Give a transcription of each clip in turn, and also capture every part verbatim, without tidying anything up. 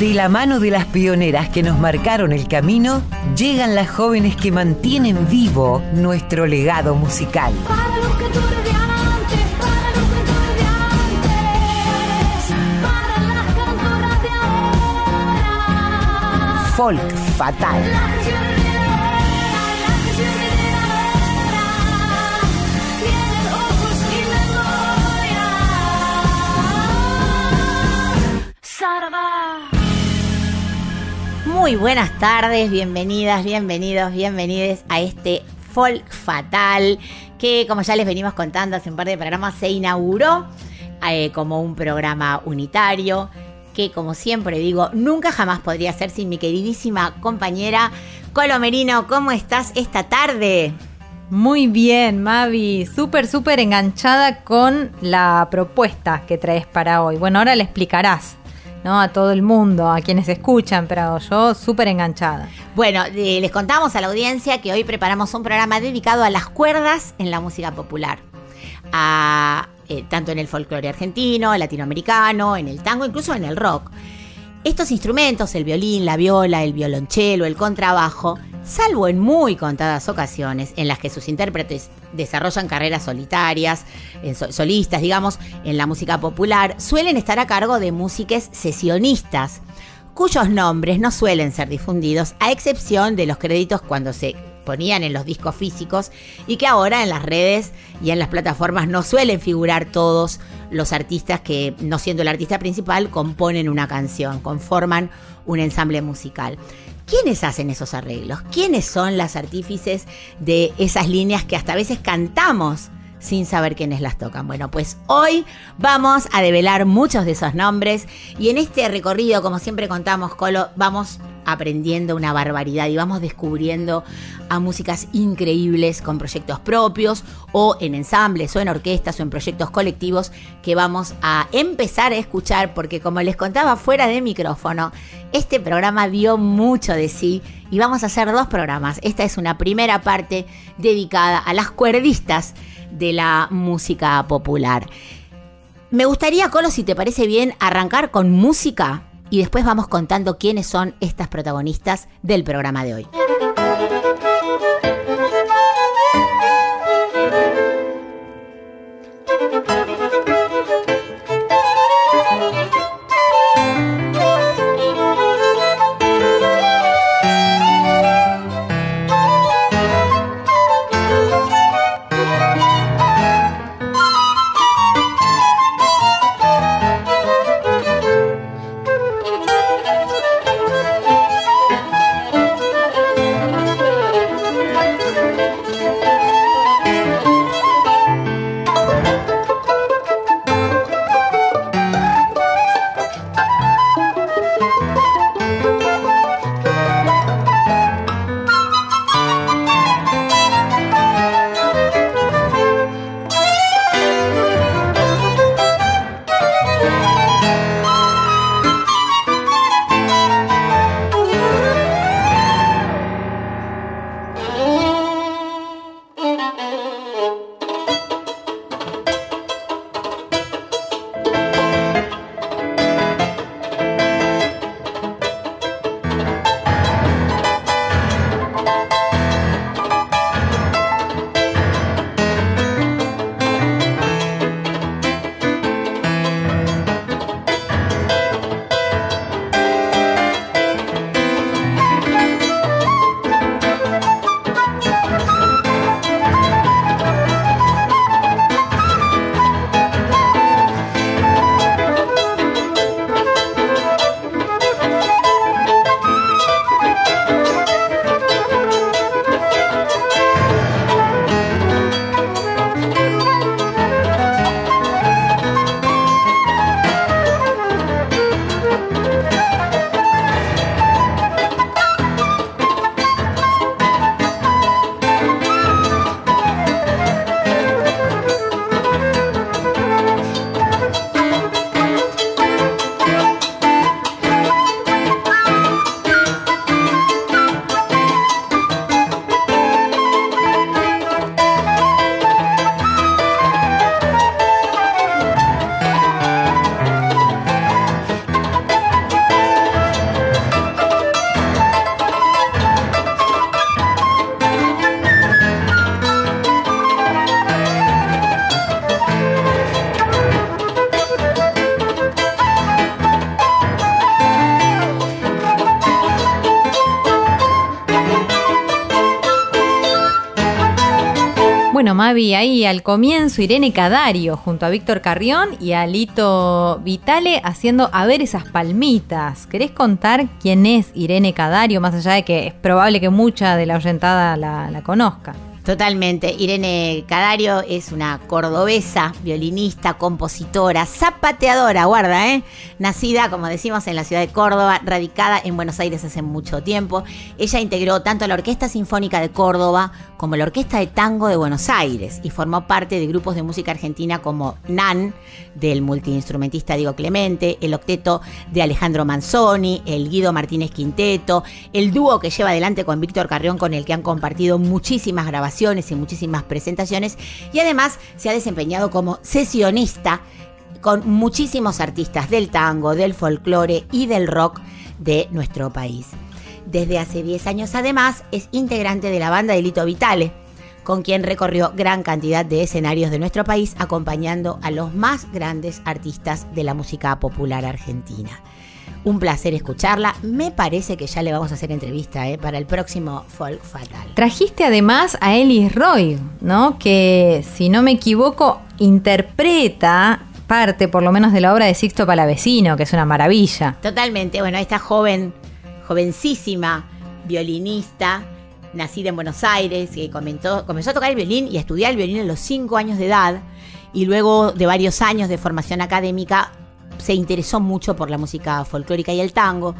De la mano de las pioneras que nos marcaron el camino, llegan las jóvenes que mantienen vivo nuestro legado musical. Para los que tú eres de antes, para los que tú eres de antes, para las cantoras de ahora. Folk Fatal. La que se olvidara, la que se olvidara ahora, tienen ojos y memoria. Sarva. Muy buenas tardes, bienvenidas, bienvenidos, bienvenides a este Folk Fatal que, como ya les venimos contando hace un par de programas, se inauguró eh, como un programa unitario que, como siempre digo, nunca jamás podría ser sin mi queridísima compañera Colomerino. ¿Cómo estás esta tarde? Muy bien, Mavi, súper, súper enganchada con la propuesta que traes para hoy. Bueno, ahora la explicarás, ¿no?, a todo el mundo, a quienes escuchan, pero yo súper enganchada. Bueno, eh, les contamos a la audiencia que hoy preparamos un programa dedicado a las cuerdas en la música popular, a, eh, tanto en el folclore argentino, latinoamericano, en el tango, incluso en el rock. Estos instrumentos, el violín, la viola, el violonchelo, el contrabajo, salvo en muy contadas ocasiones en las que sus intérpretes desarrollan carreras solitarias, solistas, digamos, en la música popular, suelen estar a cargo de músiques sesionistas, cuyos nombres no suelen ser difundidos, a excepción de los créditos cuando se ponían en los discos físicos y que ahora en las redes y en las plataformas no suelen figurar todos los artistas que, no siendo el artista principal, componen una canción, conforman un ensamble musical. ¿Quiénes hacen esos arreglos? ¿Quiénes son las artífices de esas líneas que hasta a veces cantamos sin saber quiénes las tocan? Bueno, pues hoy vamos a develar muchos de esos nombres y en este recorrido, como siempre contamos, Colo, vamos aprendiendo una barbaridad y vamos descubriendo a músicas increíbles con proyectos propios o en ensambles o en orquestas o en proyectos colectivos que vamos a empezar a escuchar porque, como les contaba fuera de micrófono, este programa dio mucho de sí y vamos a hacer dos programas. Esta es una primera parte dedicada a las cuerdistas de la música popular. Me gustaría, Colo, si te parece bien, arrancar con música y después vamos contando quiénes son estas protagonistas del programa de hoy. bueno, Mavi, ahí al comienzo Irene Cadario junto a Víctor Carrión y a Lito Vitale haciendo A ver esas palmitas. ¿Querés contar quién es Irene Cadario? Más allá de que es probable que mucha de la oyentada la, la conozca. Totalmente. Irene Cadario es una cordobesa, violinista, compositora, zapateadora, guarda, ¿eh? Nacida, como decimos, en la ciudad de Córdoba, radicada en Buenos Aires hace mucho tiempo. Ella integró tanto la Orquesta Sinfónica de Córdoba como la Orquesta de Tango de Buenos Aires y formó parte de grupos de música argentina como N A N, del multiinstrumentista Diego Clemente, el octeto de Alejandro Manzoni, el Guido Martínez Quinteto, el dúo que lleva adelante con Víctor Carrión, con el que han compartido muchísimas grabaciones y muchísimas presentaciones, y además se ha desempeñado como sesionista con muchísimos artistas del tango, del folclore y del rock de nuestro país. Desde hace diez años además es integrante de la banda de Lito Vitale, con quien recorrió gran cantidad de escenarios de nuestro país acompañando a los más grandes artistas de la música popular argentina. Un placer escucharla. Me parece que ya le vamos a hacer entrevista ¿eh? para el próximo Folk Fatal. Trajiste además a Elis Roy, ¿no? Que, si no me equivoco, interpreta parte, por lo menos, de la obra de Sixto Palavecino, que es una maravilla. Totalmente. Bueno, esta joven, jovencísima violinista, nacida en Buenos Aires, que comenzó, comenzó a tocar el violín y a estudiar el violín a los cinco años de edad, y luego de varios años de formación académica, se interesó mucho por la música folclórica y el tango,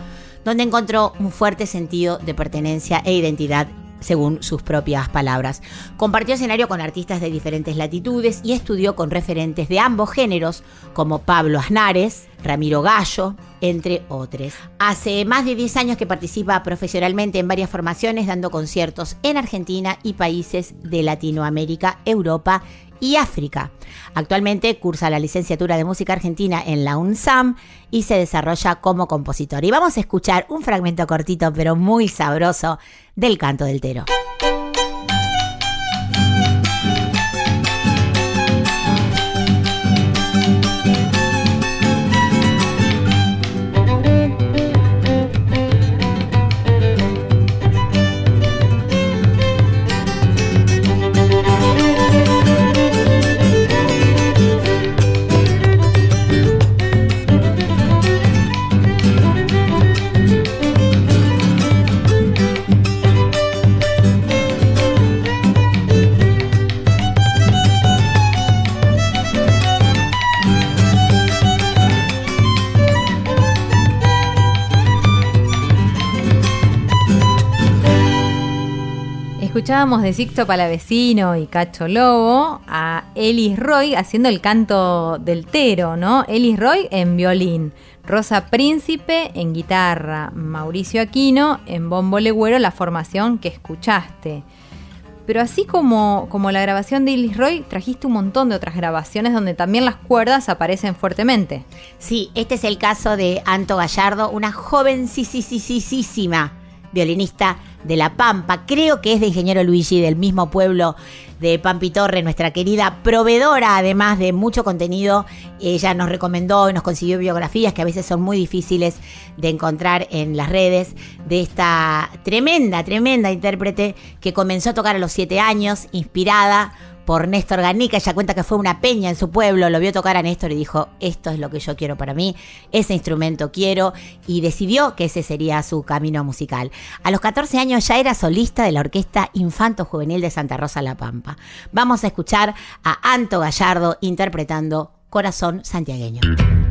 donde encontró un fuerte sentido de pertenencia e identidad, según sus propias palabras. Compartió escenario con artistas de diferentes latitudes y estudió con referentes de ambos géneros, como Pablo Agri, Ramiro Gallo, entre otros. Hace más de diez años que participa profesionalmente en varias formaciones, dando conciertos en Argentina y países de Latinoamérica, Europa y África. Actualmente cursa la licenciatura de música argentina en la UNSAM y se desarrolla como compositor. Y vamos a escuchar un fragmento cortito pero muy sabroso del Canto del Tero. Escuchábamos de Sixto Palavecino y Cacho Lobo a Elis Roy haciendo el Canto del Tero, ¿no? Elis Roy en violín, Rosa Príncipe en guitarra, Mauricio Aquino en bombo legüero, la formación que escuchaste. Pero así como, como la grabación de Elis Roy, trajiste un montón de otras grabaciones donde también las cuerdas aparecen fuertemente. Sí, este es el caso de Anto Gallardo, una jovencísima violinista de La Pampa, creo que es de Ingeniero Luigi, del mismo pueblo de Pampi Torre, nuestra querida proveedora, además de mucho contenido. Ella nos recomendó y nos consiguió biografías que a veces son muy difíciles de encontrar en las redes, de esta tremenda, tremenda intérprete que comenzó a tocar a los siete años, inspirada por Néstor Garnica. Ella cuenta que fue una peña en su pueblo, lo vio tocar a Néstor y dijo, esto es lo que yo quiero para mí, ese instrumento quiero, y decidió que ese sería su camino musical. A los catorce años ya era solista de la Orquesta Infanto Juvenil de Santa Rosa La Pampa. Vamos a escuchar a Anto Gallardo interpretando Corazón Santiagueño. Mm-hmm.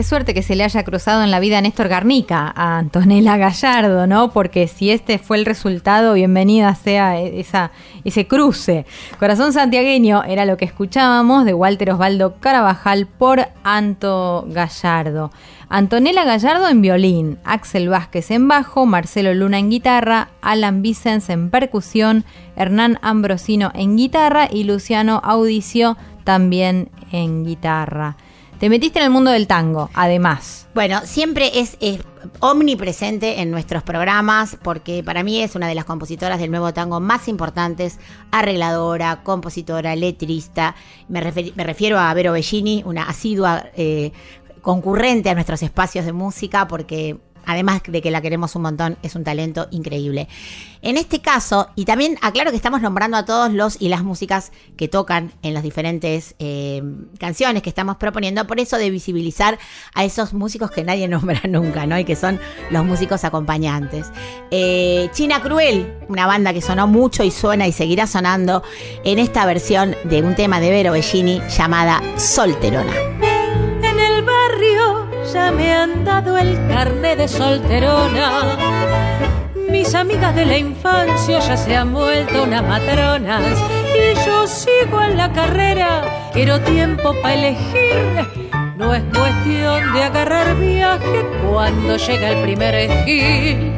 qué suerte que se le haya cruzado en la vida a Néstor Garnica, a Antonella Gallardo, ¿no? Porque si este fue el resultado, bienvenida sea esa, ese cruce. Corazón santiagueño era lo que escuchábamos de Walter Osvaldo Carabajal por Anto Gallardo. Antonella Gallardo en violín, Axel Vázquez en bajo, Marcelo Luna en guitarra, Alan Vicens en percusión, Hernán Ambrosino en guitarra y Luciano Audicio también en guitarra. Te metiste en el mundo del tango, además. Bueno, siempre es, es omnipresente en nuestros programas porque para mí es una de las compositoras del nuevo tango más importantes, arregladora, compositora, letrista. Me, refer- me refiero a Vero Bellini, una asidua eh, concurrente a nuestros espacios de música porque... además de que la queremos un montón, es un talento increíble. En este caso, y también aclaro que estamos nombrando a todos los y las músicas que tocan en las diferentes eh, canciones que estamos proponiendo, por eso de visibilizar a esos músicos que nadie nombra nunca, ¿no? Y que son los músicos acompañantes. Eh, China Cruel, una banda que sonó mucho y suena y seguirá sonando en esta versión de un tema de Vero Bellini llamada Solterona. En el barrio ya me han dado el carné de solterona. Mis amigas de la infancia ya se han vuelto unas matronas y yo sigo en la carrera. Quiero tiempo para elegir, no es cuestión de agarrar viaje cuando llega el primer esquí.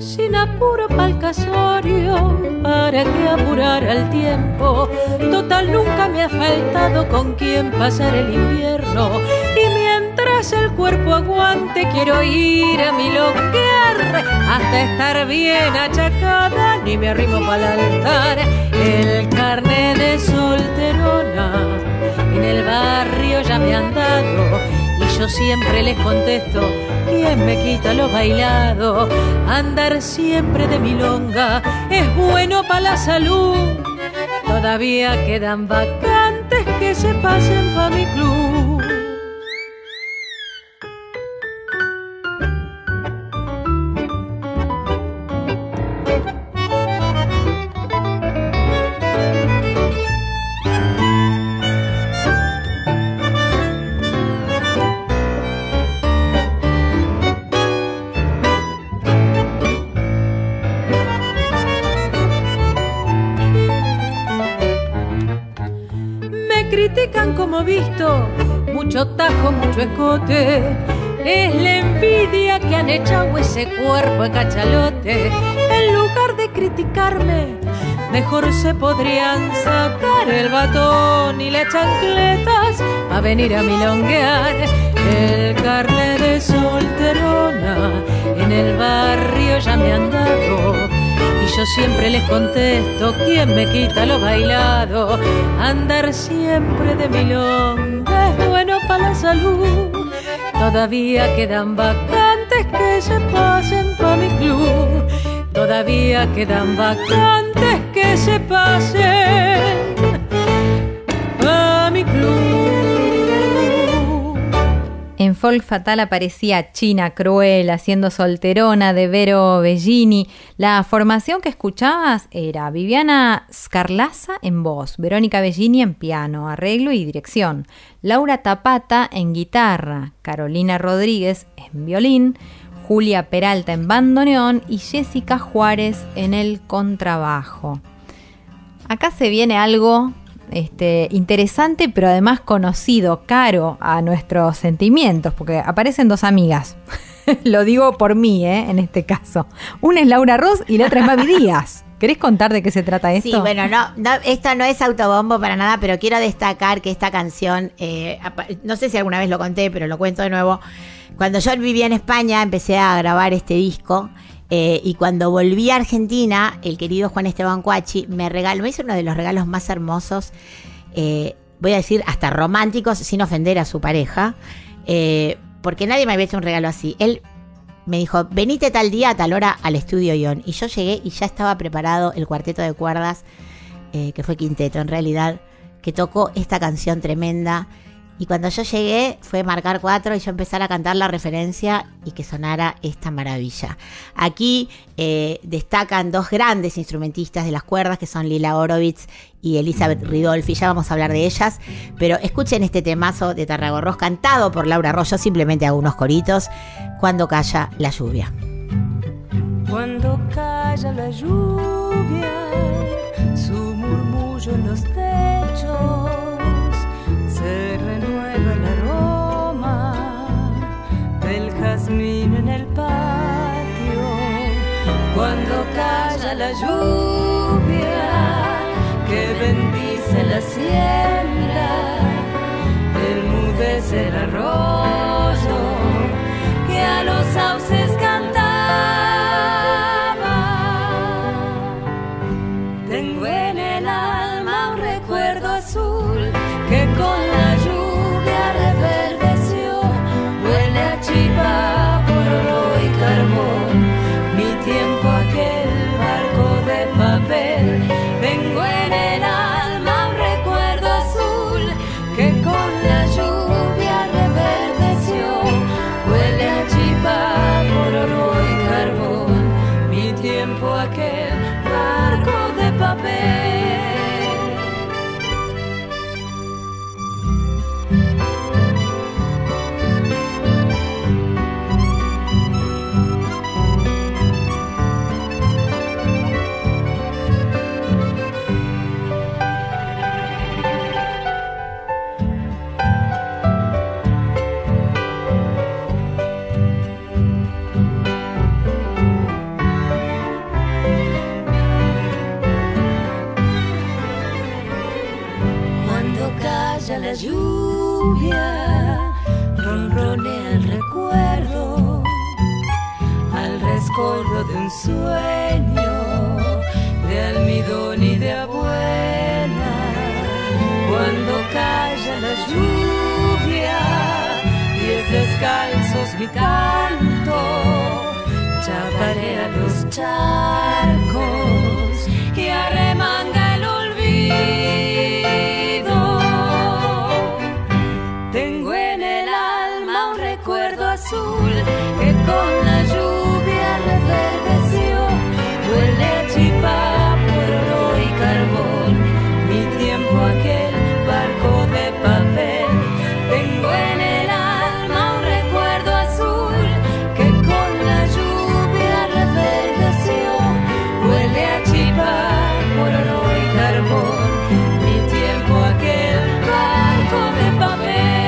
Sin apuro pa'l casorio, para que apurar al tiempo. Total nunca me ha faltado con quien pasar el invierno. Y mientras el cuerpo aguante quiero ir a mi loquear, hasta estar bien achacada, ni me arrimo pa'l altar. El carné de solterona en el barrio ya me han dado. Yo siempre les contesto, ¿quién me quita lo bailado? Andar siempre de milonga es bueno para la salud. Todavía quedan vacantes que se pasen pa' mi club. Como visto, mucho tajo, mucho escote. Es la envidia que han echado ese cuerpo de cachalote. En lugar de criticarme, mejor se podrían sacar el batón y las chancletas pa' venir a milonguear. El carné de solterona en el barrio ya me han dado. Yo siempre les contesto, ¿quién me quita lo bailado? Andar siempre de milonga es bueno para la salud. Todavía quedan vacantes que se pasen pa' mi club. Todavía quedan vacantes que se pasen pa' mi club. En Folk Fatal aparecía China Cruel haciendo Solterona de Vero Bellini. La formación que escuchabas era Viviana Scarlazza en voz, Verónica Bellini en piano, arreglo y dirección, Laura Tapata en guitarra, Carolina Rodríguez en violín, Julia Peralta en bandoneón y Jessica Juárez en el contrabajo. Acá se viene algo este, interesante, pero además conocido, caro a nuestros sentimientos, porque aparecen dos amigas. Lo digo por mí, ¿eh? En este caso. Una es Laura Ross y la otra es Mavi Díaz. ¿Querés contar de qué se trata esto? Sí, bueno, no, no, esto no es autobombo para nada, pero quiero destacar que esta canción, eh, no sé si alguna vez lo conté, pero lo cuento de nuevo. Cuando yo vivía en España, empecé a grabar este disco. Eh, y cuando volví a Argentina, el querido Juan Esteban Cuachi me regaló, me hizo uno de los regalos más hermosos, eh, voy a decir hasta románticos, sin ofender a su pareja. Eh... Porque nadie me había hecho un regalo así. Él me dijo, venite tal día a tal hora al estudio Ion. Y yo llegué y ya estaba preparado el cuarteto de cuerdas, eh, que fue quinteto en realidad, que tocó esta canción tremenda. Y cuando yo llegué fue marcar cuatro y yo empezar a cantar la referencia y que sonara esta maravilla. Aquí eh, destacan dos grandes instrumentistas de las cuerdas, que son Lila Horowitz y Elizabeth Ridolfi. Ya vamos a hablar de ellas, pero escuchen este temazo de Tarragorros cantado por Laura Ross. Yo simplemente hago unos coritos. Cuando calla la lluvia. Cuando calla la lluvia, su murmullo en los techos. Se renueva el aroma del jazmín en el patio. Cuando calla la lluvia que bendice la siembra, enmudece el arroyo que a los sauces cantaba. Tengo en el alma un recuerdo azul que con la lluvia reverdeció, huele a chipa, pororo y carbón, mi tiempo aquel barco de papel, tengo en el alma un recuerdo azul, que con la lluvia reverdeció, huele a chipa, pororo y carbón, mi tiempo aquel barco de papel. La lluvia ronronea el recuerdo al rescoldo de un sueño de almidón y de abuela. Cuando calla la lluvia, pies descalzos mi canto chaparea los charcos y arremanga el olvido. Que con la lluvia reverdeció, huele a chipa, puerro y carbón, mi tiempo aquel barco de papel. Tengo en el alma un recuerdo azul que con la lluvia reverdeció, huele a chipa, puerro y carbón, mi tiempo aquel barco de papel.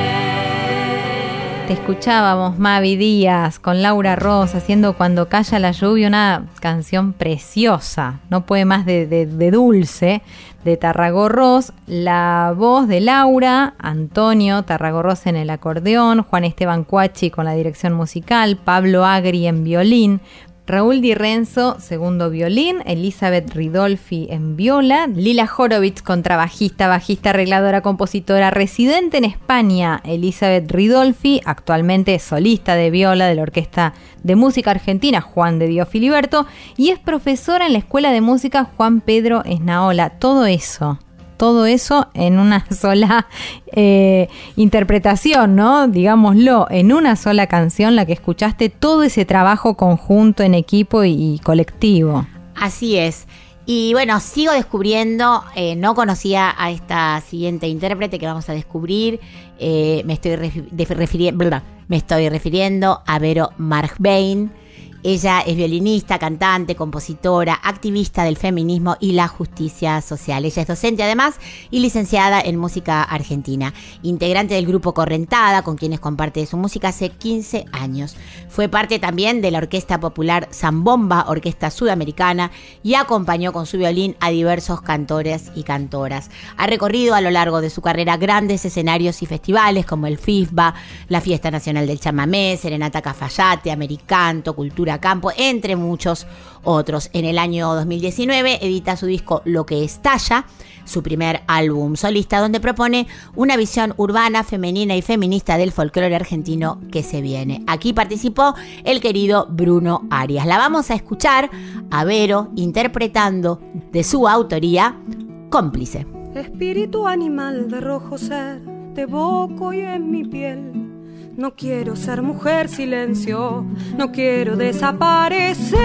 Escuchábamos Mavi Díaz con Laura Ross haciendo Cuando calla la lluvia, una canción preciosa, no puede más de, de, de dulce, de Tarragorros. La voz de Laura, Antonio Tarragorros en el acordeón, Juan Esteban Cuachi con la dirección musical, Pablo Agri en violín, Raúl Di Renzo, segundo violín, Elizabeth Ridolfi en viola, Lila Horowitz, contrabajista, bajista, arregladora, compositora, residente en España, Elizabeth Ridolfi, actualmente solista de viola de la Orquesta de Música Argentina Juan de Dios Filiberto, y es profesora en la Escuela de Música Juan Pedro Esnaola. Todo eso, todo eso en una sola eh, interpretación, ¿no? Digámoslo, en una sola canción, la que escuchaste, todo ese trabajo conjunto en equipo y, y colectivo. Así es. Y bueno, sigo descubriendo, eh, no conocía a esta siguiente intérprete que vamos a descubrir, eh, me, estoy refi- de- refiri- blah, me estoy refiriendo a Vero Markwain. Ella es violinista, cantante, compositora, activista del feminismo y la justicia social. Ella es docente además y licenciada en música argentina. Integrante del grupo Correntada, con quienes comparte su música hace quince años. Fue parte también de la Orquesta Popular Zambomba, Orquesta Sudamericana, y acompañó con su violín a diversos cantores y cantoras. Ha recorrido a lo largo de su carrera grandes escenarios y festivales como el FIFBA, la Fiesta Nacional del Chamamé, Serenata Cafayate, Americanto, Cultura Campo, entre muchos otros. En el año dos mil diecinueve edita su disco Lo que estalla, su primer álbum solista, donde propone una visión urbana, femenina y feminista del folclore argentino que se viene. Aquí participó el querido Bruno Arias. La vamos a escuchar a Vero interpretando de su autoría Cómplice. Espíritu animal de rojo ser, te boco y en mi piel. No quiero ser mujer, silencio, no quiero desaparecer.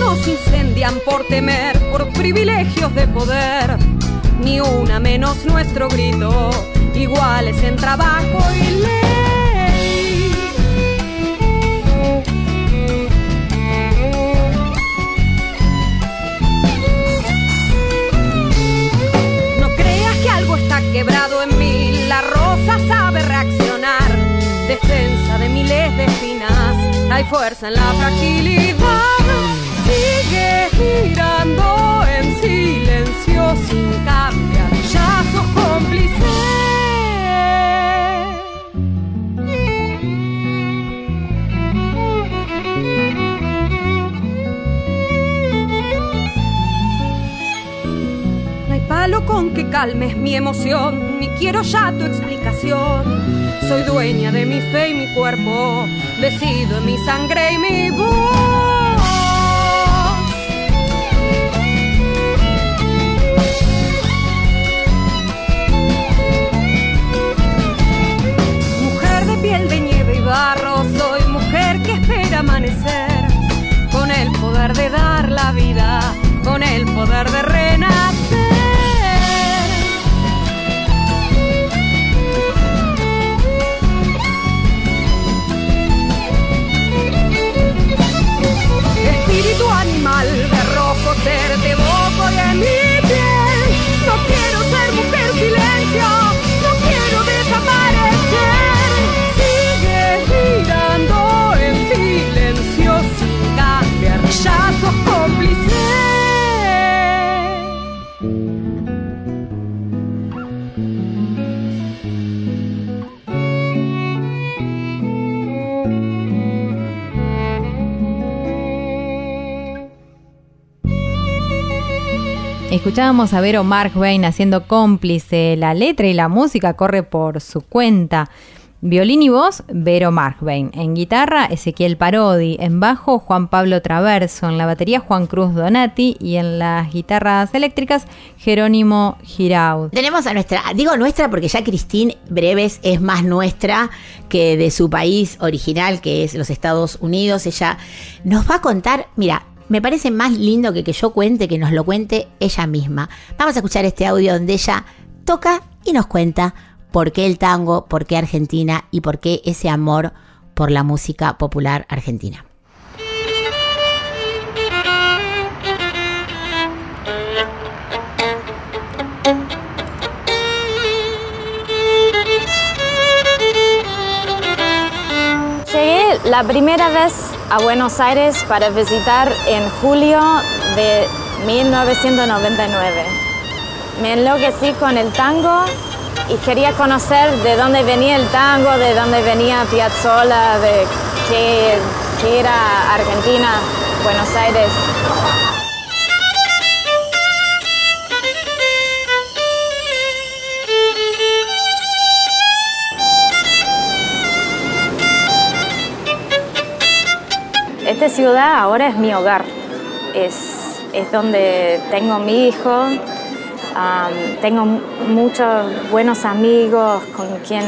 Nos incendian por temer, por privilegios de poder. Ni una menos nuestro grito, iguales en trabajo y ley. No creas que algo está quebrado en mí, la rosa sabe reaccionar. Defensa de miles de espinas, hay fuerza en la fragilidad. Sigue girando en silencio sin cambiar, ya sos cómplice. No hay palo con que calmes mi emoción, ni quiero ya tu explicación. Soy dueña de mi fe y mi cuerpo, decido en mi sangre y mi voz. Soy mujer que espera amanecer, con el poder de dar la vida, con el poder de renacer. Espíritu animal de rojo ser, te boco de mi piel. No quiero ser mujer silencio, no quiero desaparecer. Ya sos cómplice. Escuchábamos a Vero Markwain haciendo Cómplice. La letra y la música corre por su cuenta. Violín y voz, Vero Markwain. En guitarra, Ezequiel Parodi. En bajo, Juan Pablo Traverso. En la batería, Juan Cruz Donati. Y en las guitarras eléctricas, Jerónimo Giraud. Tenemos a nuestra, digo nuestra porque ya Cristín Breves es más nuestra que de su país original, que es los Estados Unidos. Ella nos va a contar, mira, me parece más lindo que que yo cuente, que nos lo cuente ella misma. Vamos a escuchar este audio donde ella toca y nos cuenta por qué el tango, por qué Argentina y por qué ese amor por la música popular argentina. Llegué la primera vez a Buenos Aires para visitar en julio de mil novecientos noventa y nueve. Me enloquecí con el tango y quería conocer de dónde venía el tango, de dónde venía Piazzolla, de qué, qué era Argentina, Buenos Aires. Esta ciudad ahora es mi hogar, es, es donde tengo mi hijo. Um, tengo m- muchos buenos amigos con quien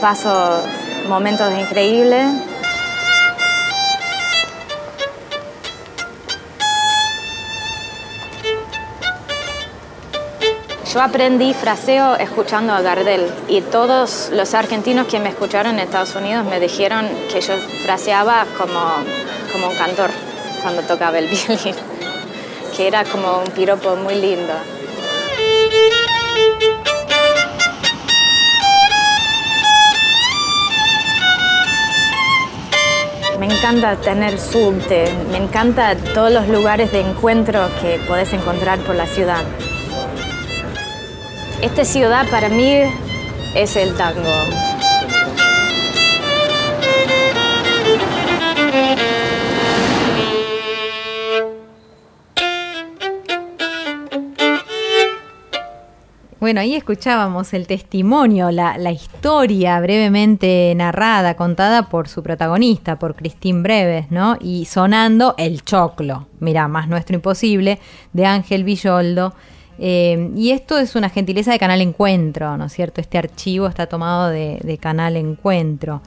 paso momentos increíbles. Yo aprendí fraseo escuchando a Gardel y todos los argentinos que me escucharon en Estados Unidos me dijeron que yo fraseaba como, como un cantor cuando tocaba el violín, que era como un piropo muy lindo. Me encanta tener subte, me encanta todos los lugares de encuentro que podés encontrar por la ciudad. Esta ciudad para mí es el tango. Bueno, ahí escuchábamos el testimonio, la, la historia brevemente narrada, contada por su protagonista, por Cristín Breves, ¿no? Y sonando El Choclo, mirá, más nuestro imposible, de Ángel Villoldo. Eh, y esto es una gentileza de Canal Encuentro, ¿no es cierto? Este archivo está tomado de, de Canal Encuentro.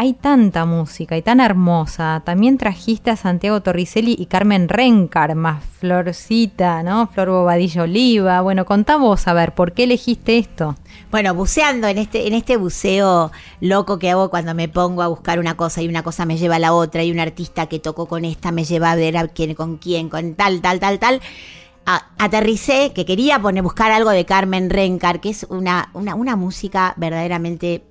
Hay tanta música y tan hermosa. También trajiste a Santiago Torricelli y Carmen Rencar, más Florcita, ¿no? Flor Bobadillo Oliva. Bueno, contá vos, a ver, ¿por qué elegiste esto? Bueno, buceando en este, en este buceo loco que hago cuando me pongo a buscar una cosa y una cosa me lleva a la otra y un artista que tocó con esta me lleva a ver a quién, con quién, con tal, tal, tal, tal. Aterricé que quería poner, buscar algo de Carmen Rencar, que es una, una, una música verdaderamente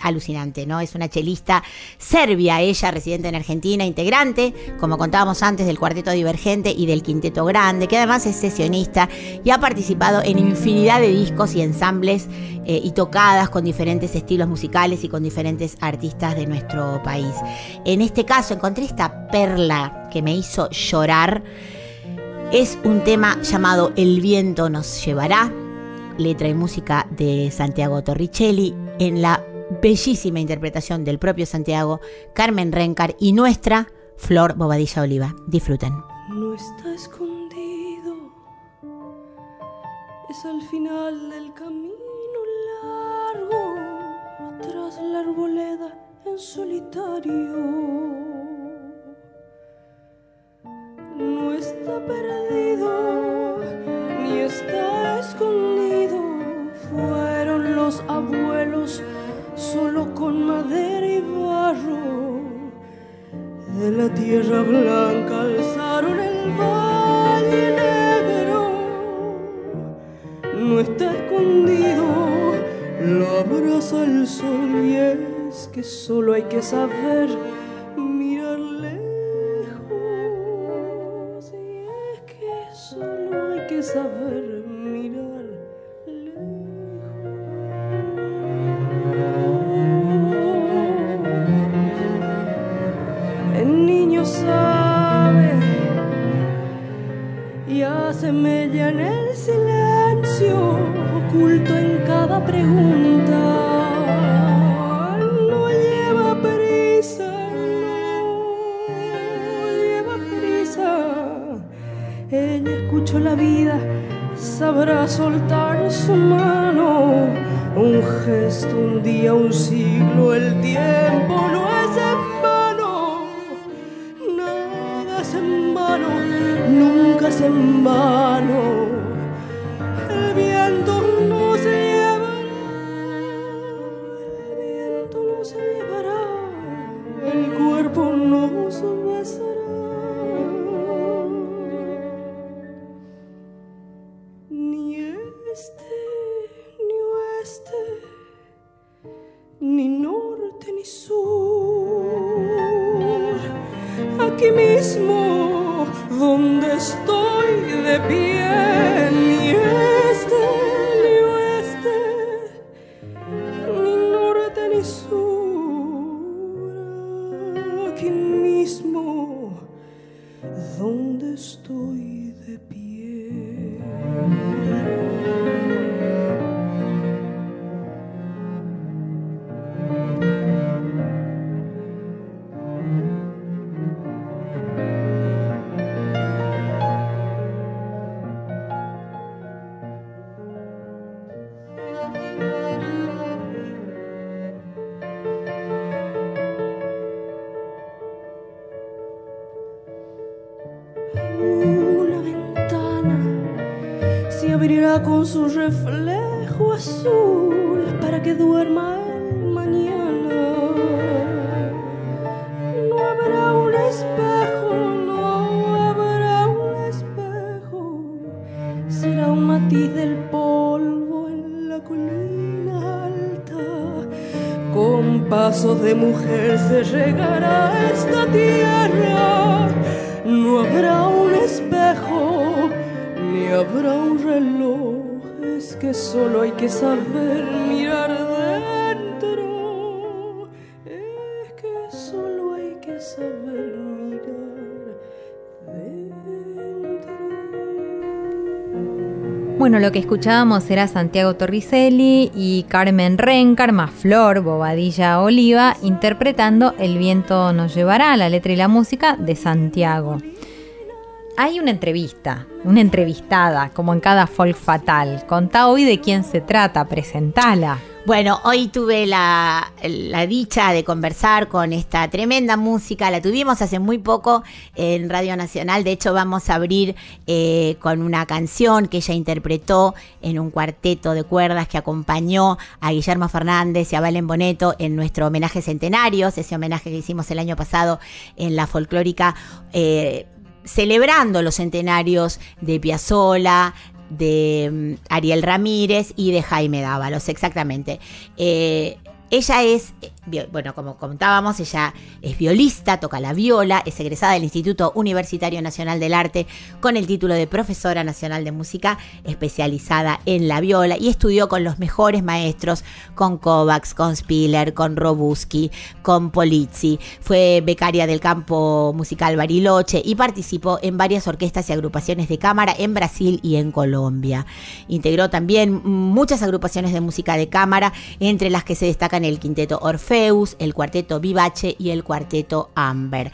alucinante, ¿no? Es una chelista serbia, ella, residente en Argentina, integrante, como contábamos antes, del Cuarteto Divergente y del Quinteto Grande, que además es sesionista y ha participado en infinidad de discos y ensambles eh, y tocadas con diferentes estilos musicales y con diferentes artistas de nuestro país. En este caso encontré esta perla que me hizo llorar. Es un tema llamado El viento nos llevará, letra y música de Santiago Torricelli, en la bellísima interpretación del propio Santiago, Carmen Rencar y nuestra Flor Bobadilla Oliva. Disfruten. No está escondido, es al final del camino largo, tras la arboleda en solitario. No está perdido, ni está escondido. Fueron los abuelos solo con madera y barro. De la tierra blanca alzaron el valle negro. No está escondido, lo abraza el sol. Y es que solo hay que saber mirarle. Saber mirar lejos. El niño sabe y hace mella en el silencio, oculto en cada pregunta. No lleva prisa, no lleva prisa. Ella escuchó la vida, sabrá soltar su mano. Un gesto, un día, un siglo, el tiempo no es en vano. Nada es en vano, nunca es en vano. El viento no se llevará, el viento no se llevará, el cuerpo no se besará. Ni norte ni sur, aquí mismo donde estoy de pie, ni este ni oeste, ni norte ni sur, aquí mismo donde estoy de pie. Con su reflejo azul para que duerma el mañana. No habrá un espejo, no habrá un espejo. Será un matiz del polvo en la colina alta. Con pasos de mujer se regará esta tierra. No habrá un espejo, ni habrá un reloj. Es que solo hay que saber mirar dentro. Es que solo hay que saber mirar dentro. Bueno, lo que escuchábamos era Santiago Torricelli y Carmen Rencar, más Flor Bobadillo Oliva, interpretando El viento nos llevará, la letra y la música de Santiago. Hay una entrevista, una entrevistada, como en cada Folk Fatal. Contá hoy de quién se trata, presentala. Bueno, hoy tuve la, la dicha de conversar con esta tremenda música. La tuvimos hace muy poco en Radio Nacional. De hecho, vamos a abrir eh, con una canción que ella interpretó en un cuarteto de cuerdas que acompañó a Guillermo Fernández y a Valen Boneto en nuestro homenaje centenarios, ese homenaje que hicimos el año pasado en la folclórica, eh, celebrando los centenarios de Piazzolla, de Ariel Ramírez y de Jaime Dávalos, exactamente. Eh, ella es, bueno, como contábamos, ella es violista, toca la viola, es egresada del Instituto Universitario Nacional del Arte con el título de Profesora Nacional de Música, especializada en la viola, y estudió con los mejores maestros, con Kovacs, con Spiller, con Robuski, con Polizzi. Fue becaria del campo musical Bariloche y participó en varias orquestas y agrupaciones de cámara en Brasil y en Colombia. Integró también muchas agrupaciones de música de cámara, entre las que se destacan el Quinteto Orfeus, el Cuarteto Vivace y el Cuarteto Amber.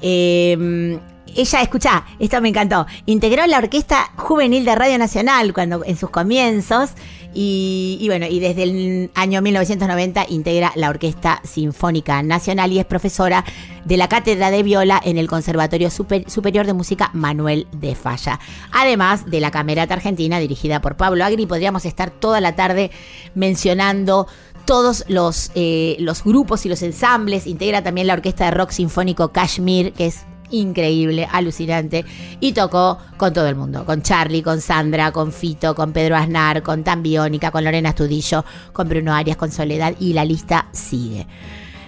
Eh, ella, escuchá, esto me encantó, integró la Orquesta Juvenil de Radio Nacional cuando, en sus comienzos, y, y bueno, y desde el año mil novecientos noventa integra la Orquesta Sinfónica Nacional y es profesora de la Cátedra de Viola en el Conservatorio Super, Superior de Música Manuel de Falla, además de la Camerata Argentina dirigida por Pablo Agri. Podríamos estar toda la tarde mencionando todos los, eh, los grupos y los ensambles. Integra también la orquesta de rock sinfónico Kashmir, que es increíble, alucinante, y tocó con todo el mundo, con Charlie, con Sandra, con Fito, con Pedro Aznar, con Tan Biónica, con Lorena Estudillo, con Bruno Arias, con Soledad, y la lista sigue.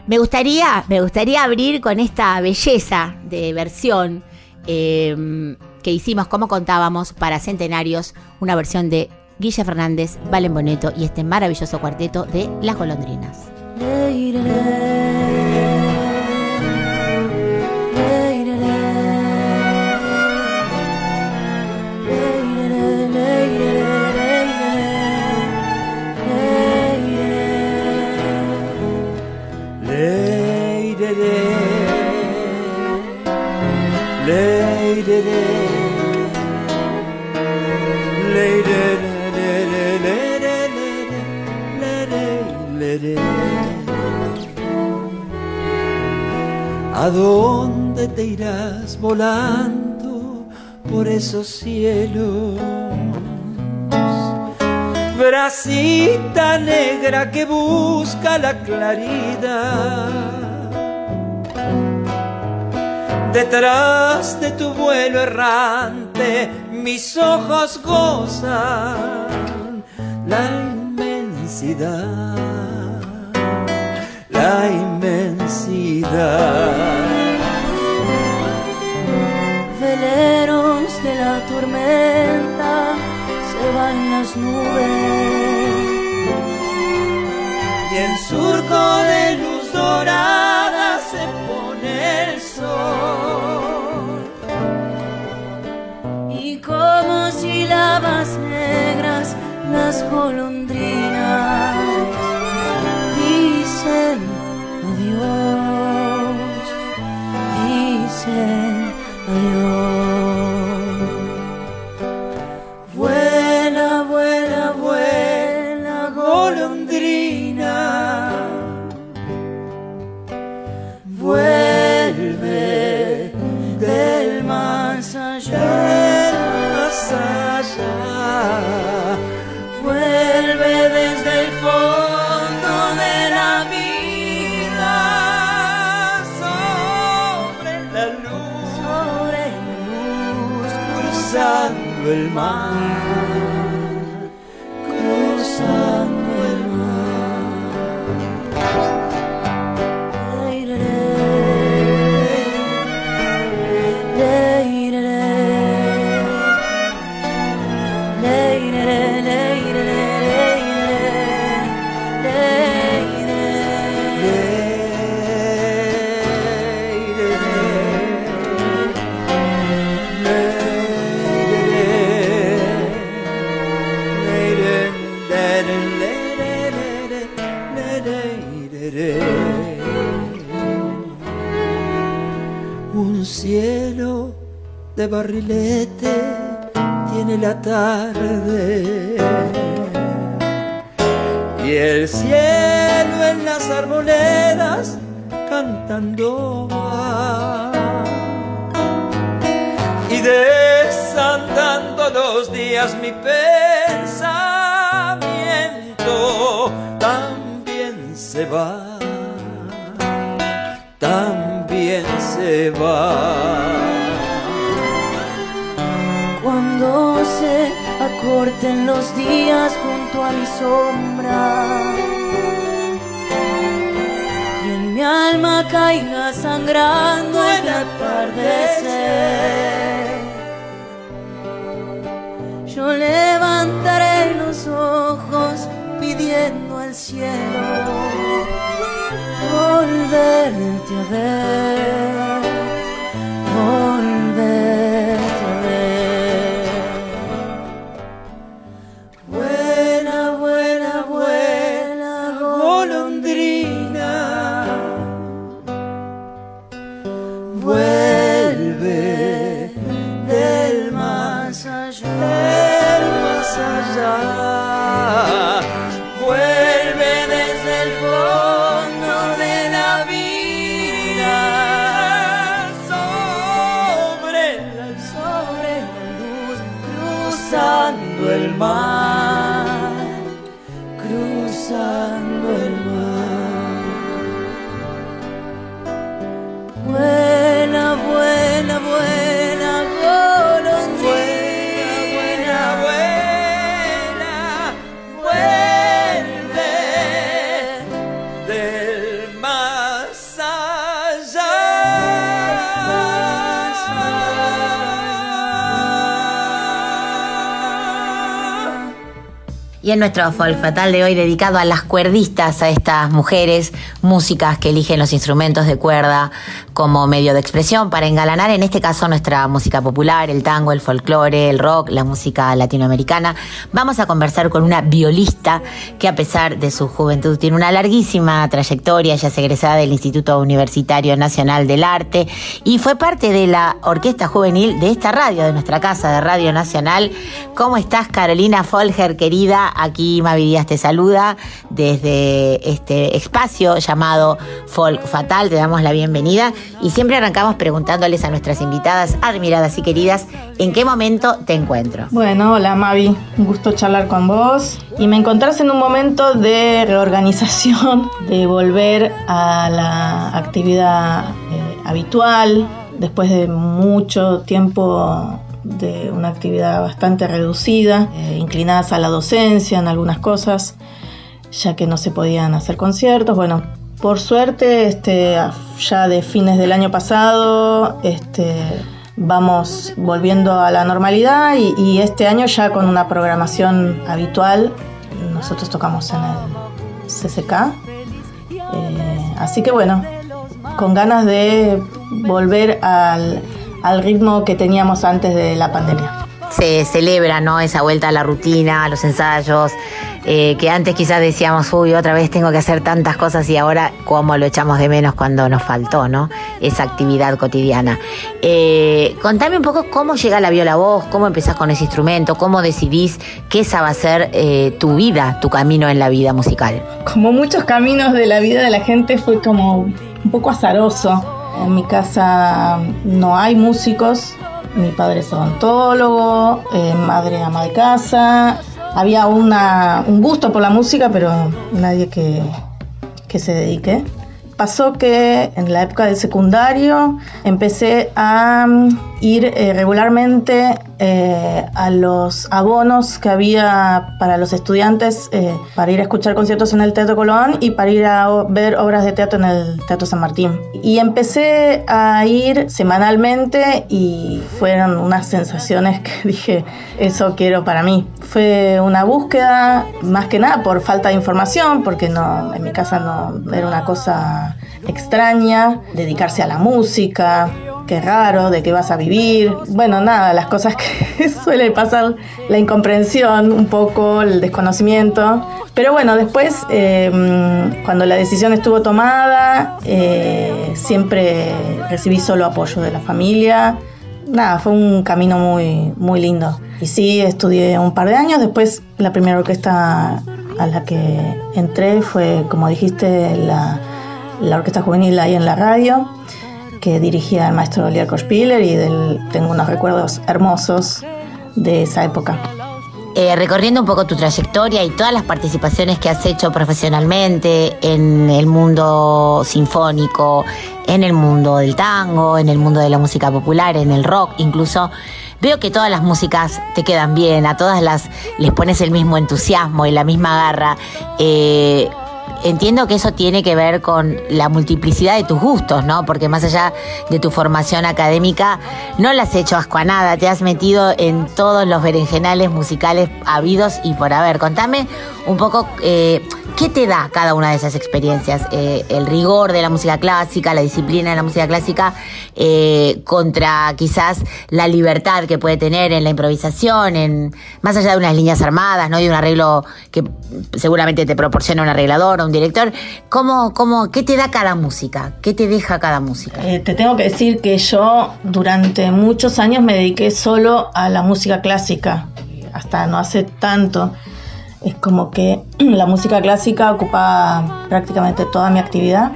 Me gustaría, me gustaría abrir con esta belleza de versión eh, que hicimos, como contábamos, para Centenarios, una versión de Guille Fernández, Valen Boneto y este maravilloso cuarteto de Las Golondrinas. ¿A dónde te irás volando por esos cielos? Bracita negra que busca la claridad. Detrás de tu vuelo errante mis ojos gozan la inmensidad. La inmensidad. Veleros de la tormenta se van las nubes y en surco de luz dorada se pone el sol, y como si lavas negras las golondrinas dicen adiós, dicen adiós. Vuela, vuela, vuela, golondrina, vuelve del más allá, del más allá, vuelve desde el fondo de la vida. Cruzando el mar, cruzando el mar. Leiré, leiré, leiré, leiré, leiré, leiré. un cielo de barrilete tiene la tarde, y el cielo en las arboledas cantando va, y desandando los días mi pensamiento también se va, también se va. Cuando se acorten los días junto a mi sombra y en mi alma caiga sangrando el atardecer, yo levantaré los ojos pidiendo al cielo volverte a ver, volverte a ver. Vuela, vuela, vuela, golondrina, vuelve del más allá, del más allá. El mar, cruzando el mar. Vuela, vuela, vuela, golondrina, vuela, vuelve del más allá. Y en nuestro Folk Fatal de hoy, dedicado a las cuerdistas, a estas mujeres músicas que eligen los instrumentos de cuerda como medio de expresión para engalanar, en este caso, nuestra música popular, el tango, el folclore, el rock, la música latinoamericana. Vamos a conversar con una violista que, a pesar de su juventud, tiene una larguísima trayectoria. Ella es egresada del Instituto Universitario Nacional del Arte y fue parte de la orquesta juvenil de esta radio, de nuestra casa de Radio Nacional. ¿Cómo estás, Carolina Folger, querida? Aquí Mavi Díaz te saluda desde este espacio llamado Folk Fatal. Te damos la bienvenida y siempre arrancamos preguntándoles a nuestras invitadas, admiradas y queridas, ¿en qué momento te encuentro? Bueno, hola Mavi, un gusto charlar con vos. Y me encontrás en un momento de reorganización, de volver a la actividad eh, habitual, después de mucho tiempo de una actividad bastante reducida, eh, inclinadas a la docencia en algunas cosas, ya que no se podían hacer conciertos. Bueno, por suerte, este, ya de fines del año pasado, este, vamos volviendo a la normalidad y, y este año ya con una programación habitual. Nosotros tocamos en el C C K, eh, así que bueno, con ganas de volver al... al ritmo que teníamos antes de la pandemia. Se celebra, ¿no?, esa vuelta a la rutina, a los ensayos, eh, que antes quizás decíamos, uy, otra vez tengo que hacer tantas cosas, y ahora cómo lo echamos de menos cuando nos faltó, ¿no?, esa actividad cotidiana. Eh, contame un poco cómo llega la viola a vos, cómo empezás con ese instrumento, cómo decidís que esa va a ser eh, tu vida, tu camino en la vida musical. Como muchos caminos de la vida de la gente, fue como un poco azaroso. En mi casa no hay músicos, mi padre es odontólogo, eh, madre ama de casa. Había una, un gusto por la música, pero nadie que, que se dedique. Pasó que en la época del secundario empecé a ir eh, regularmente eh, a los abonos que había para los estudiantes, eh, para ir a escuchar conciertos en el Teatro Colón y para ir a o- ver obras de teatro en el Teatro San Martín. Y empecé a ir semanalmente y fueron unas sensaciones que dije, eso quiero para mí. Fue una búsqueda, más que nada por falta de información, porque no, en mi casa no era una cosa extraña dedicarse a la música. qué raro, de qué vas a vivir. Bueno, nada, las cosas que suele pasar, la incomprensión un poco, el desconocimiento. Pero bueno, después, eh, cuando la decisión estuvo tomada, eh, siempre recibí solo apoyo de la familia. Nada, fue un camino muy, muy lindo. Y sí, estudié un par de años. Después, la primera orquesta a la que entré fue, como dijiste, la, la orquesta juvenil ahí en la radio, que dirigía el maestro Spiller, y del, tengo unos recuerdos hermosos de esa época. Eh, recorriendo un poco tu trayectoria y todas las participaciones que has hecho profesionalmente en el mundo sinfónico, en el mundo del tango, en el mundo de la música popular, en el rock incluso, veo que todas las músicas te quedan bien, a todas las les pones el mismo entusiasmo y la misma garra. Eh, Entiendo que eso tiene que ver con la multiplicidad de tus gustos, ¿no? Porque más allá de tu formación académica, no le has hecho asco a nada, te has metido en todos los berenjenales musicales habidos y por haber. Contame un poco, eh, ¿qué te da cada una de esas experiencias? Eh, el rigor de la música clásica, la disciplina de la música clásica, eh, contra quizás la libertad que puede tener en la improvisación, en más allá de unas líneas armadas, ¿no? Y un arreglo que seguramente te proporciona un arreglador, un director. ¿Cómo, cómo, ¿Qué te da cada música? ¿Qué te deja cada música? Eh, te tengo que decir que yo durante muchos años me dediqué solo a la música clásica, hasta no hace tanto. Es como que la música clásica ocupaba prácticamente toda mi actividad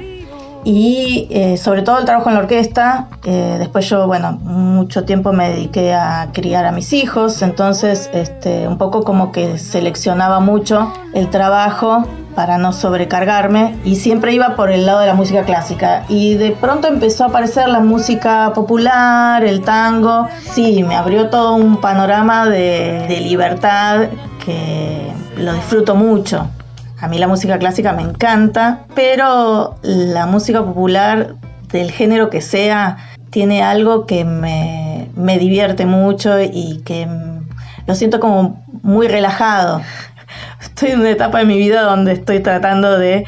y eh, sobre todo el trabajo en la orquesta. Eh, después yo, bueno, mucho tiempo me dediqué a criar a mis hijos, entonces este, un poco como que seleccionaba mucho el trabajo para no sobrecargarme y siempre iba por el lado de la música clásica. Y de pronto empezó a aparecer la música popular, el tango. Sí, me abrió todo un panorama de, de libertad que lo disfruto mucho. A mí la música clásica me encanta, pero la música popular, del género que sea, tiene algo que me, me divierte mucho y que lo siento como muy relajado. Estoy en una etapa de mi vida donde estoy tratando de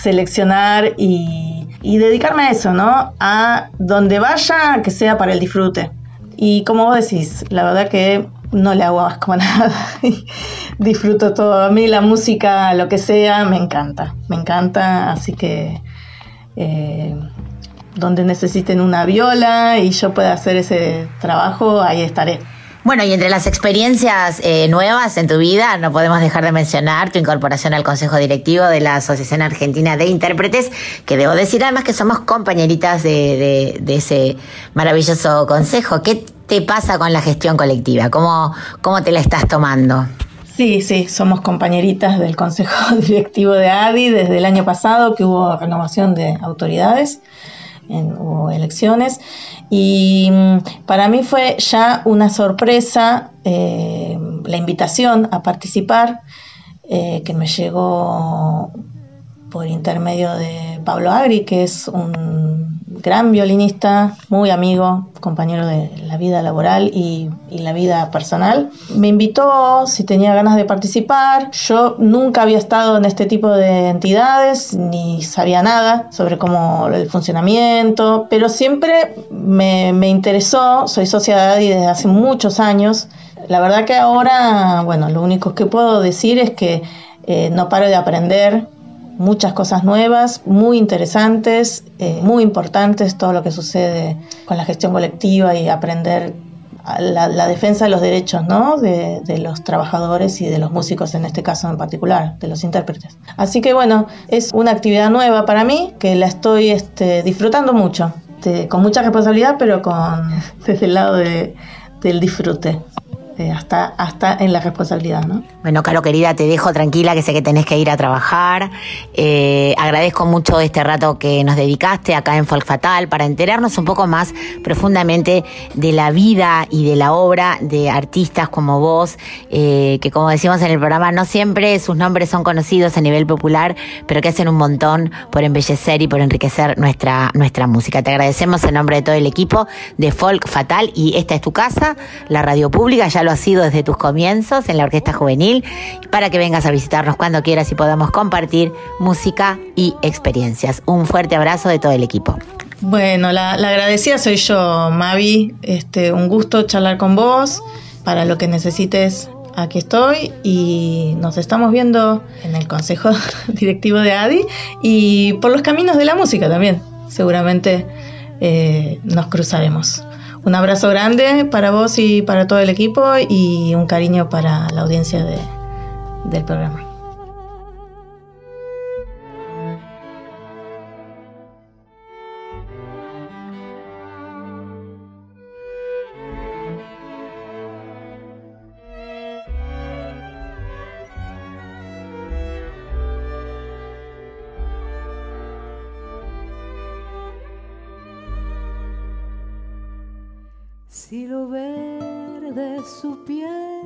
seleccionar y, y dedicarme a eso, ¿no? A donde vaya, que sea para el disfrute. Y como vos decís, la verdad que no le hago asco a nada, disfruto todo. A mí la música, lo que sea, me encanta, me encanta, así que eh, donde necesiten una viola y yo pueda hacer ese trabajo, ahí estaré. Bueno, y entre las experiencias eh, nuevas en tu vida, no podemos dejar de mencionar tu incorporación al Consejo Directivo de la Asociación Argentina de Intérpretes, que debo decir además que somos compañeritas de, de, de ese maravilloso consejo. ¿Qué te pasa con la gestión colectiva? ¿Cómo, cómo te la estás tomando? Sí, sí, somos compañeritas del Consejo Directivo de A D I desde el año pasado, que hubo renovación de autoridades. En, hubo elecciones y para mí fue ya una sorpresa eh, la invitación a participar eh, que me llegó por intermedio de Pablo Agri, que es un gran violinista, muy amigo, compañero de la vida laboral y, y la vida personal. Me invitó si tenía ganas de participar. Yo nunca había estado en este tipo de entidades, ni sabía nada sobre cómo el funcionamiento, pero siempre me, me interesó. Soy socia de A D I desde hace muchos años. La verdad que ahora, bueno, lo único que puedo decir es que eh, no paro de aprender. Muchas cosas nuevas, muy interesantes, eh, muy importantes, todo lo que sucede con la gestión colectiva y aprender la, la defensa de los derechos, ¿no? de, de los trabajadores y de los músicos, en este caso en particular, de los intérpretes. Así que bueno, es una actividad nueva para mí que la estoy este, disfrutando mucho, este, con mucha responsabilidad, pero con desde el lado de, del disfrute. Hasta, hasta en la responsabilidad, ¿no? Bueno, Caro querida, te dejo tranquila, que sé que tenés que ir a trabajar. Eh, agradezco mucho este rato que nos dedicaste acá en Folk Fatal para enterarnos un poco más profundamente de la vida y de la obra de artistas como vos, eh, que como decimos en el programa, no siempre sus nombres son conocidos a nivel popular, pero que hacen un montón por embellecer y por enriquecer nuestra, nuestra música. Te agradecemos en nombre de todo el equipo de Folk Fatal, y esta es tu casa, la radio pública, ya lo ha sido desde tus comienzos en la Orquesta Juvenil, para que vengas a visitarnos cuando quieras y podamos compartir música y experiencias. Un fuerte abrazo de todo el equipo. Bueno, la, la agradecida soy yo, Mavi. Este, un gusto charlar con vos. Para lo que necesites, aquí estoy. Y nos estamos viendo en el Consejo Directivo de A D I y por los caminos de la música también. Seguramente eh, nos cruzaremos. Un abrazo grande para vos y para todo el equipo y un cariño para la audiencia de, del programa. Si lo verde supiera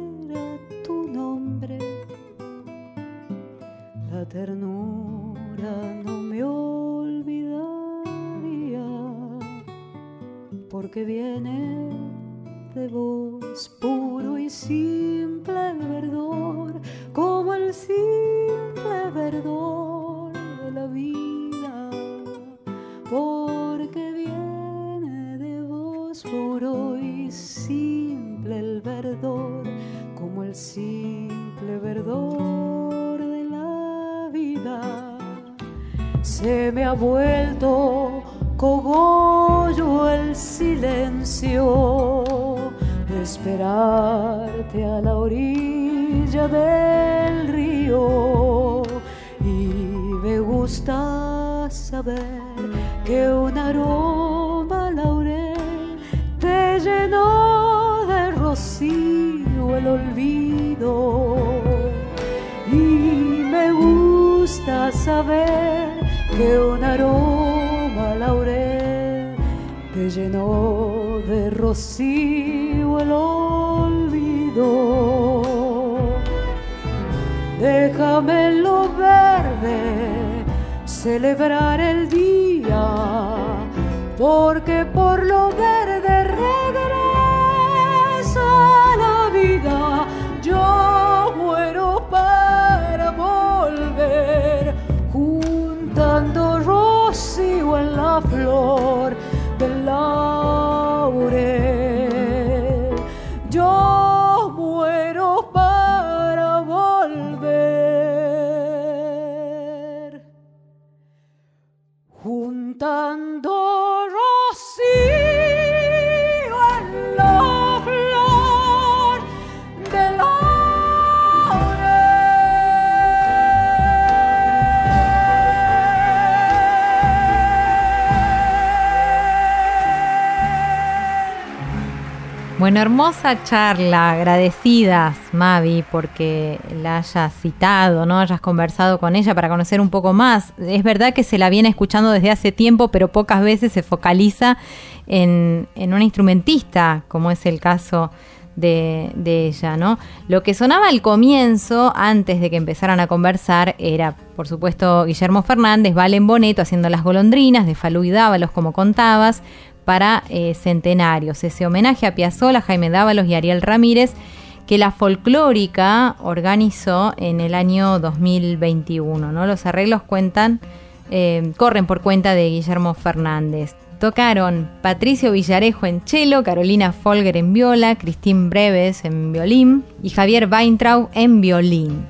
tu nombre, la ternura no me olvidaría, porque viene de vos puro y simple el verdor, como el simple verdor de la vida, porque viene de vos puro y simple el verdor, como el simple verdor de la vida. Se me ha vuelto cogollo el silencio, esperarte a la orilla del río, y me gusta saber que un aroma laurel te llenó de rocío el olvido, y me gusta saber que un aroma laurel te llenó de rocío el olvido. Déjame en lo verde celebrar el día, porque por lo verde regresa la vida. Yo muero para volver, juntando rocío en la flor del laurel. Yo muero para volver, juntando Bueno, hermosa charla, agradecidas, Mavi, porque la hayas citado, ¿no? Hayas conversado con ella para conocer un poco más. Es verdad que se la viene escuchando desde hace tiempo, pero pocas veces se focaliza en, en una instrumentista, como es el caso de, de ella, ¿no? Lo que sonaba al comienzo, antes de que empezaran a conversar, era, por supuesto, Guillermo Fernández, Valen Boneto haciendo Las golondrinas, de Falú y Dávalos, como contabas, para eh, Centenarios, ese homenaje a Piazzolla, Jaime Dávalos y Ariel Ramírez que la Folclórica organizó en el año dos mil veintiuno, ¿no? Los arreglos cuentan, eh, corren por cuenta de Guillermo Fernández. Tocaron Patricio Villarejo en cello, Carolina Folger en viola, Cristín Breves en violín y Javier Weintraub en violín.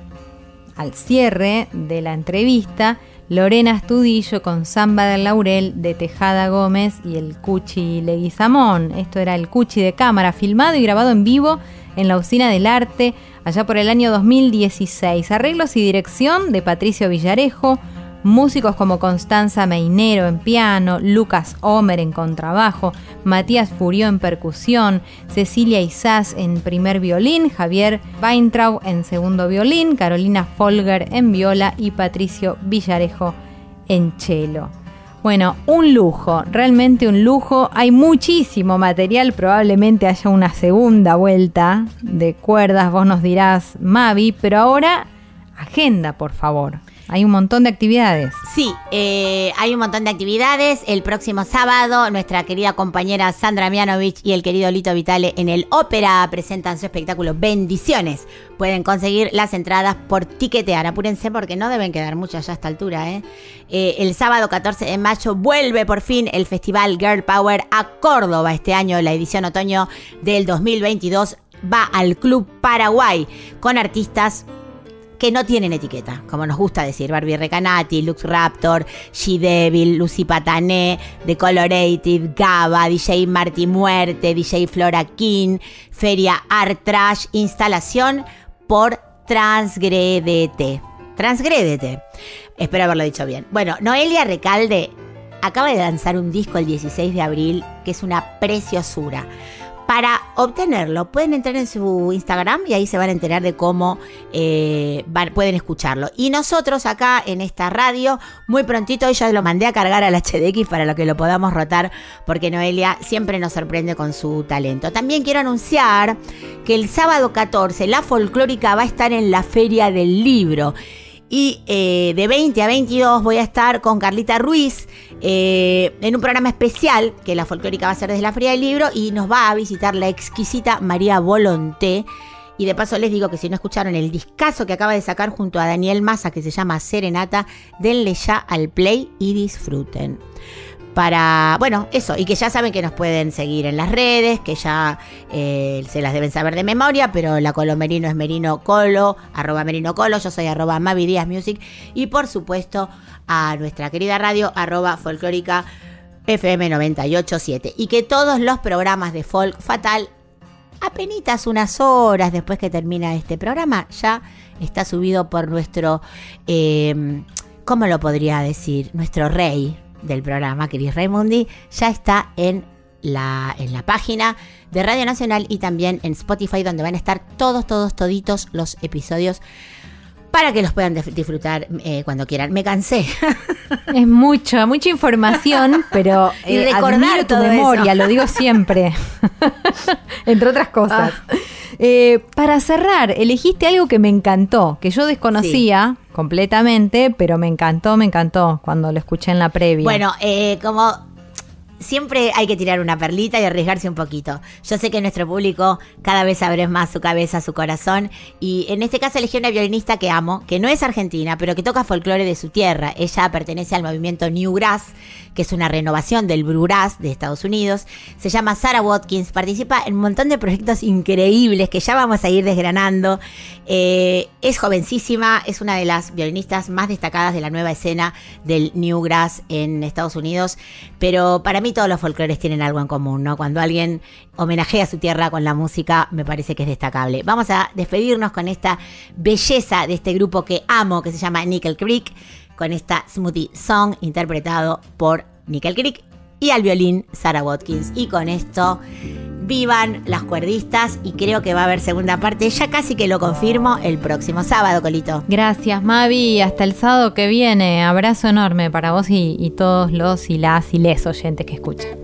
Al cierre de la entrevista, Lorena Astudillo con Samba del Laurel de Tejada Gómez y el Cuchi Leguizamón. Esto era el Cuchi de cámara, filmado y grabado en vivo en la Usina del Arte, allá por el año dos mil dieciséis. Arreglos y dirección de Patricio Villarejo, músicos como Constanza Meinero en piano, Lucas Homer en contrabajo, Matías Furió en percusión, Cecilia Izás en primer violín, Javier Weintraub en segundo violín, Carolina Folger en viola y Patricio Villarejo en cello. Bueno, un lujo, realmente un lujo. Hay muchísimo material, probablemente haya una segunda vuelta de cuerdas, vos nos dirás, Mavi, pero ahora, agenda, por favor. Hay un montón de actividades. Sí, eh, hay un montón de actividades. El próximo sábado, nuestra querida compañera Sandra Mianovich y el querido Lito Vitale en el Ópera presentan su espectáculo Bendiciones. Pueden conseguir las entradas por Tiquetear. Apúrense porque no deben quedar muchas ya a esta altura, ¿eh? Eh, el sábado catorce de mayo vuelve por fin el Festival Girl Power a Córdoba. Este año la edición otoño del dos mil veintidós va al Club Paraguay con artistas que no tienen etiqueta, como nos gusta decir. Barbie Recanati, Lux Raptor, She Devil, Lucy Patané, The Colorative, Gaba, D J Marti Muerte, D J Flora King, Feria Art Trash, instalación por Transgrédete. Transgrédete. Espero haberlo dicho bien. Bueno, Noelia Recalde acaba de lanzar un disco el dieciséis de abril que es una preciosura. Para obtenerlo, pueden entrar en su Instagram y ahí se van a enterar de cómo eh, van, pueden escucharlo. Y nosotros acá en esta radio, muy prontito, yo lo mandé a cargar al H D X para lo que lo podamos rotar, porque Noelia siempre nos sorprende con su talento. También quiero anunciar que el sábado catorce La Folclórica va a estar en la Feria del Libro. Y eh, de veinte a veintidós voy a estar con Carlita Ruiz eh, en un programa especial que La Folclórica va a hacer desde la Feria del Libro, y nos va a visitar la exquisita María Volonté. Y de paso les digo que si no escucharon el discazo que acaba de sacar junto a Daniel Massa, que se llama Serenata, denle ya al play y disfruten. Para, bueno, eso, y que ya saben que nos pueden seguir en las redes, que ya eh, se las deben saber de memoria, pero la Colo Merino es Merino Colo, arroba Merino Colo, yo soy arroba Mavi Díaz Music, y por supuesto a nuestra querida radio, arroba Folclórica F M noventa y ocho punto siete, y que todos los programas de Folk Fatal, apenitas unas horas después que termina este programa, ya está subido por nuestro, eh, ¿cómo lo podría decir? Nuestro rey del programa, Cris Raimundi, ya está en la, en la página de Radio Nacional y también en Spotify, donde van a estar todos, todos, toditos los episodios para que los puedan disfrutar eh, cuando quieran. Me cansé. Es mucho, mucha información, pero eh, recordar tu memoria, eso. Lo digo siempre, entre otras cosas. Ah. Eh, para cerrar, elegiste algo que me encantó, que yo desconocía, sí, completamente, pero me encantó, me encantó cuando lo escuché en la previa. Bueno, eh, como siempre hay que tirar una perlita y arriesgarse un poquito. Yo sé que nuestro público cada vez abre más su cabeza, su corazón, y en este caso elegí una violinista que amo, que no es argentina, pero que toca folclore de su tierra. Ella pertenece al movimiento Newgrass, que es una renovación del bluegrass de Estados Unidos. Se llama Sarah Watkins, participa en un montón de proyectos increíbles que ya vamos a ir desgranando. Eh, es jovencísima, es una de las violinistas más destacadas de la nueva escena del Newgrass en Estados Unidos, pero para mí todos los folclores tienen algo en común, ¿no? Cuando alguien homenajea a su tierra con la música, me parece que es destacable. Vamos a despedirnos con esta belleza de este grupo que amo, que se llama Nickel Creek, con esta Smoothie Song, interpretado por Nickel Creek y al violín Sarah Watkins. Y con esto, vivan las cuerdistas, y creo que va a haber segunda parte, ya casi que lo confirmo, el próximo sábado, Colito. Gracias, Mavi, hasta el sábado que viene. Abrazo enorme para vos y, y todos los y las y les oyentes que escuchan.